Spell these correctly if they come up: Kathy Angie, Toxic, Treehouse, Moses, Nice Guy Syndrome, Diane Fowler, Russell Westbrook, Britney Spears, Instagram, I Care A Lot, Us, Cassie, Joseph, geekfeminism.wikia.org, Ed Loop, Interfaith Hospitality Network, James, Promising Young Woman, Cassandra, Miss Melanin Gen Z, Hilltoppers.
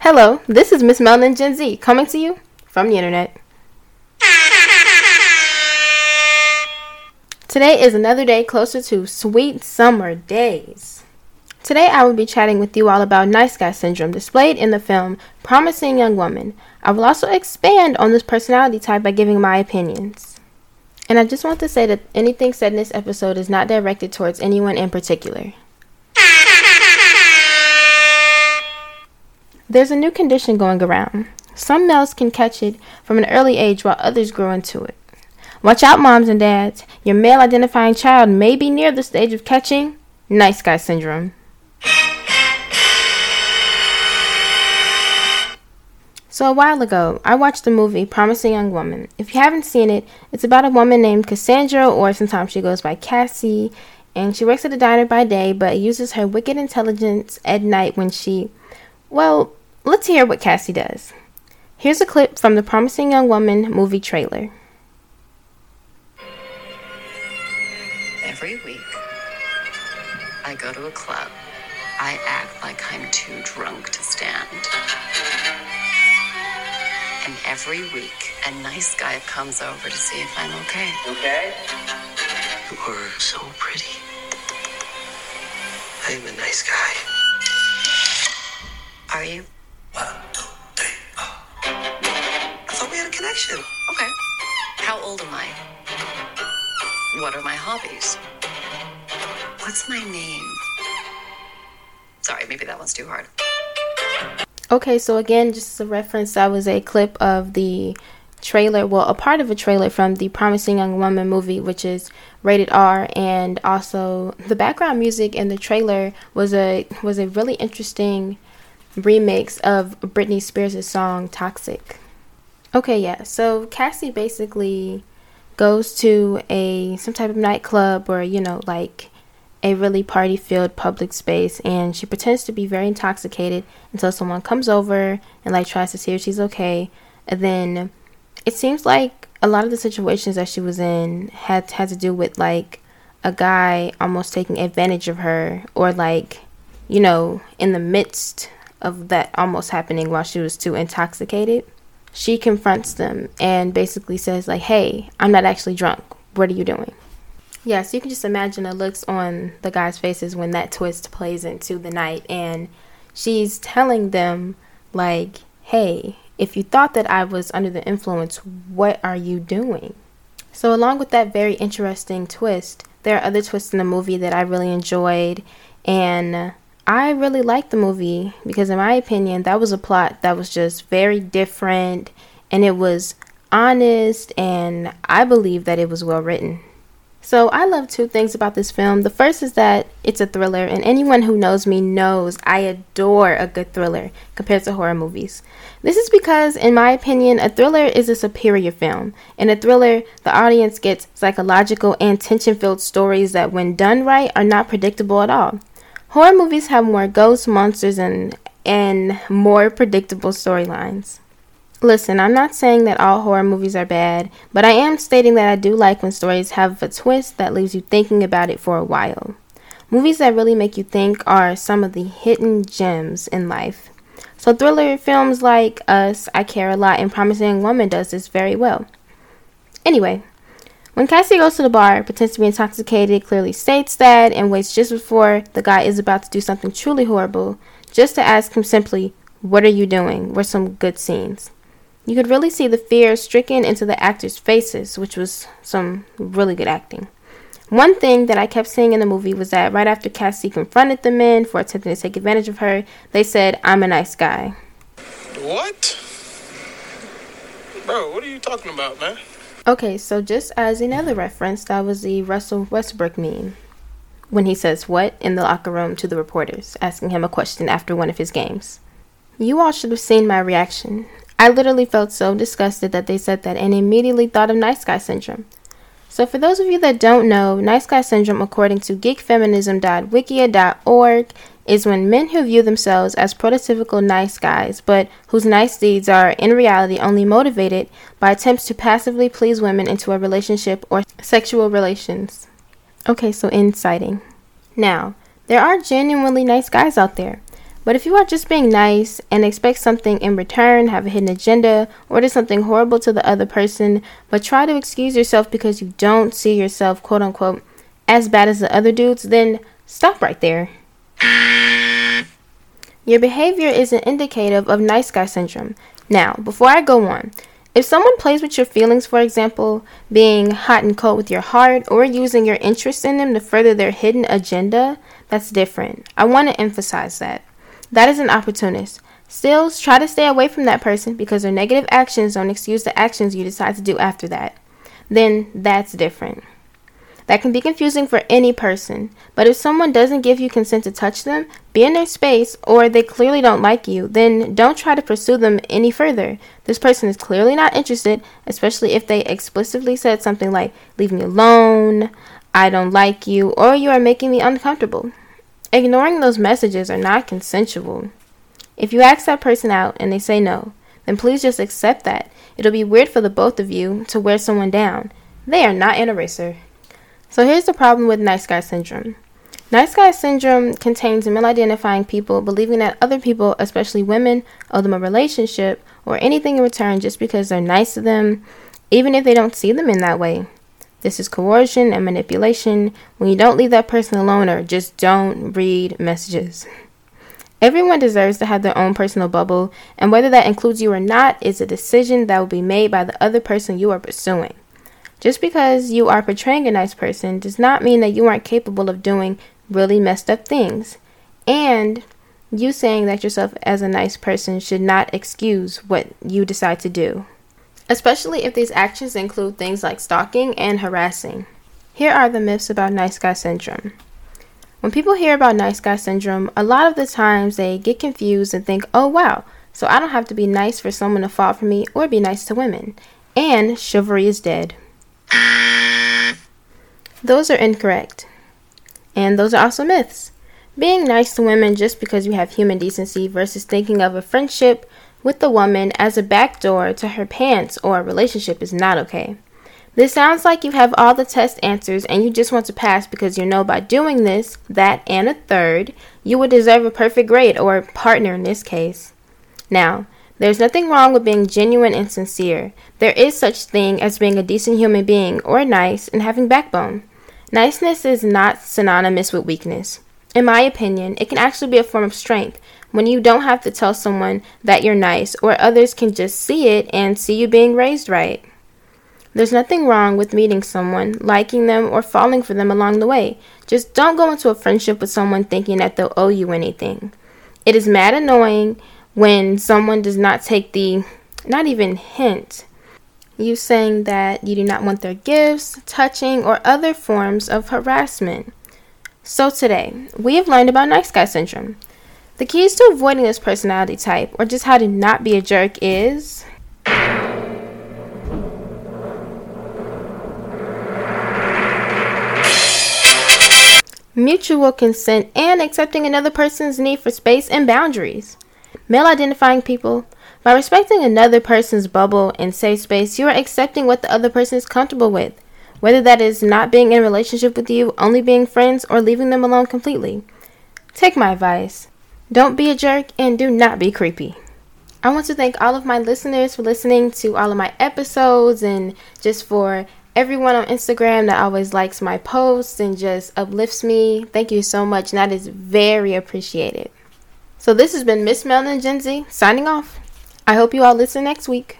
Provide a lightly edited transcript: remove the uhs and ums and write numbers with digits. Hello, this is Miss Melanin Gen Z coming to you from the internet. Today is another day closer to sweet summer days. Today I will be chatting with you all about Nice Guy Syndrome displayed in the film Promising Young Woman. I will also expand on this personality type by giving my opinions. And I just want to say that anything said in this episode is not directed towards anyone in particular. There's a new condition going around. Some males can catch it from an early age while others grow into it. Watch out, moms and dads. Your male-identifying child may be near the stage of catching Nice Guy Syndrome. So a while ago, I watched the movie Promising Young Woman. If you haven't seen it, it's about a woman named Cassandra, or sometimes she goes by Cassie, and she works at a diner by day but uses her wicked intelligence at night when she... Well, let's hear what Cassie does. Here's a clip from the Promising Young Woman movie trailer. Every week, I go to a club. I act like I'm too drunk to stand. And every week, a nice guy comes over to see if I'm okay. Okay? You are so pretty. I'm a nice guy. Are you? 1, 2, 3, 4. I thought we had a connection. Okay. How old am I? What are my hobbies? What's my name? Sorry, maybe that one's too hard. Okay, so again, just as a reference, that was a clip of the trailer, well, a part of a trailer from the Promising Young Woman movie, which is rated R, and also the background music in the trailer was a really interesting remix of Britney Spears' song Toxic. Okay, yeah, so Cassie basically goes to some type of nightclub or, like a really party-filled public space, and she pretends to be very intoxicated until someone comes over and, tries to see if she's okay. And then it seems like a lot of the situations that she was in had to do with, a guy almost taking advantage of her or, in the midst of that almost happening while she was too intoxicated. She confronts them and basically says, hey, I'm not actually drunk. What are you doing? Yeah, so you can just imagine the looks on the guys' faces when that twist plays into the night. And she's telling them, hey, if you thought that I was under the influence, what are you doing? So along with that very interesting twist, there are other twists in the movie that I really enjoyed, and I really liked the movie because, in my opinion, that was a plot that was just very different, and it was honest, and I believe that it was well written. So I love two things about this film. The first is that it's a thriller, and anyone who knows me knows I adore a good thriller compared to horror movies. This is because, in my opinion, a thriller is a superior film. In a thriller, the audience gets psychological and tension-filled stories that, when done right, are not predictable at all. Horror movies have more ghosts, monsters, and more predictable storylines. Listen, I'm not saying that all horror movies are bad, but I am stating that I do like when stories have a twist that leaves you thinking about it for a while. Movies that really make you think are some of the hidden gems in life. So thriller films like Us, I Care A Lot, and Promising Woman does this very well. Anyway, when Cassie goes to the bar, pretends to be intoxicated, clearly states that, and waits just before the guy is about to do something truly horrible, just to ask him simply, "What are you doing?" were some good scenes. You could really see the fear stricken into the actors' faces, which was some really good acting. One thing that I kept seeing in the movie was that right after Cassie confronted the men for attempting to take advantage of her, they said, "I'm a nice guy." What? Bro, what are you talking about, man? Okay, so just as another reference, that was the Russell Westbrook meme when he says "what" in the locker room to the reporters, asking him a question after one of his games. You all should have seen my reaction. I literally felt so disgusted that they said that and immediately thought of Nice Guy Syndrome. So for those of you that don't know, Nice Guy Syndrome, according to geekfeminism.wikia.org, is when men who view themselves as prototypical nice guys, but whose nice deeds are, in reality, only motivated by attempts to passively please women into a relationship or sexual relations. Okay, so inciting. Now, there are genuinely nice guys out there. But if you are just being nice and expect something in return, have a hidden agenda, or do something horrible to the other person, but try to excuse yourself because you don't see yourself, quote unquote, as bad as the other dudes, then stop right there. Your behavior is an indicative of nice guy syndrome. Now, before I go on, if someone plays with your feelings, for example, being hot and cold with your heart or using your interest in them to further their hidden agenda, that's different. I want to emphasize that. That is an opportunist. Still, try to stay away from that person because their negative actions don't excuse the actions you decide to do after that. Then that's different. That can be confusing for any person, but if someone doesn't give you consent to touch them, be in their space, or they clearly don't like you, then don't try to pursue them any further. This person is clearly not interested, especially if they explicitly said something like, "Leave me alone," "I don't like you," or "You are making me uncomfortable." Ignoring those messages are not consensual. If you ask that person out and they say no, then please just accept that. It'll be weird for the both of you to wear someone down. They are not an eraser. So here's the problem with nice guy syndrome. Nice guy syndrome contains male-identifying people believing that other people, especially women, owe them a relationship or anything in return just because they're nice to them, even if they don't see them in that way. This is coercion and manipulation when you don't leave that person alone or just don't read messages. Everyone deserves to have their own personal bubble, and whether that includes you or not is a decision that will be made by the other person you are pursuing. Just because you are portraying a nice person does not mean that you aren't capable of doing really messed up things. And you saying that yourself as a nice person should not excuse what you decide to do, especially if these actions include things like stalking and harassing. Here are the myths about nice guy syndrome. When people hear about nice guy syndrome, a lot of the times they get confused and think, "Oh wow, so I don't have to be nice for someone to fall for me or be nice to women." And chivalry is dead. Those are incorrect. And those are also myths. Being nice to women just because you have human decency versus thinking of a friendship with the woman as a backdoor to her pants or a relationship is not okay. This sounds like you have all the test answers and you just want to pass because you know by doing this, that, and a third, you would deserve a perfect grade or partner in this case. Now, there's nothing wrong with being genuine and sincere. There is such thing as being a decent human being or nice and having backbone. Niceness is not synonymous with weakness. In my opinion, it can actually be a form of strength when you don't have to tell someone that you're nice or others can just see it and see you being raised right. There's nothing wrong with meeting someone, liking them, or falling for them along the way. Just don't go into a friendship with someone thinking that they'll owe you anything. It is mad annoying when someone does not take the, not even hint, you saying that you do not want their gifts, touching, or other forms of harassment. So today, we have learned about nice guy syndrome. The keys to avoiding this personality type, or just how to not be a jerk, is mutual consent and accepting another person's need for space and boundaries. Male-identifying people. By respecting another person's bubble and safe space, you are accepting what the other person is comfortable with, whether that is not being in a relationship with you, only being friends, or leaving them alone completely. Take my advice. Don't be a jerk and do not be creepy. I want to thank all of my listeners for listening to all of my episodes and just for everyone on Instagram that always likes my posts and just uplifts me. Thank you so much, and that is very appreciated. So this has been Miss Melanin Gen Z signing off. I hope you all listen next week.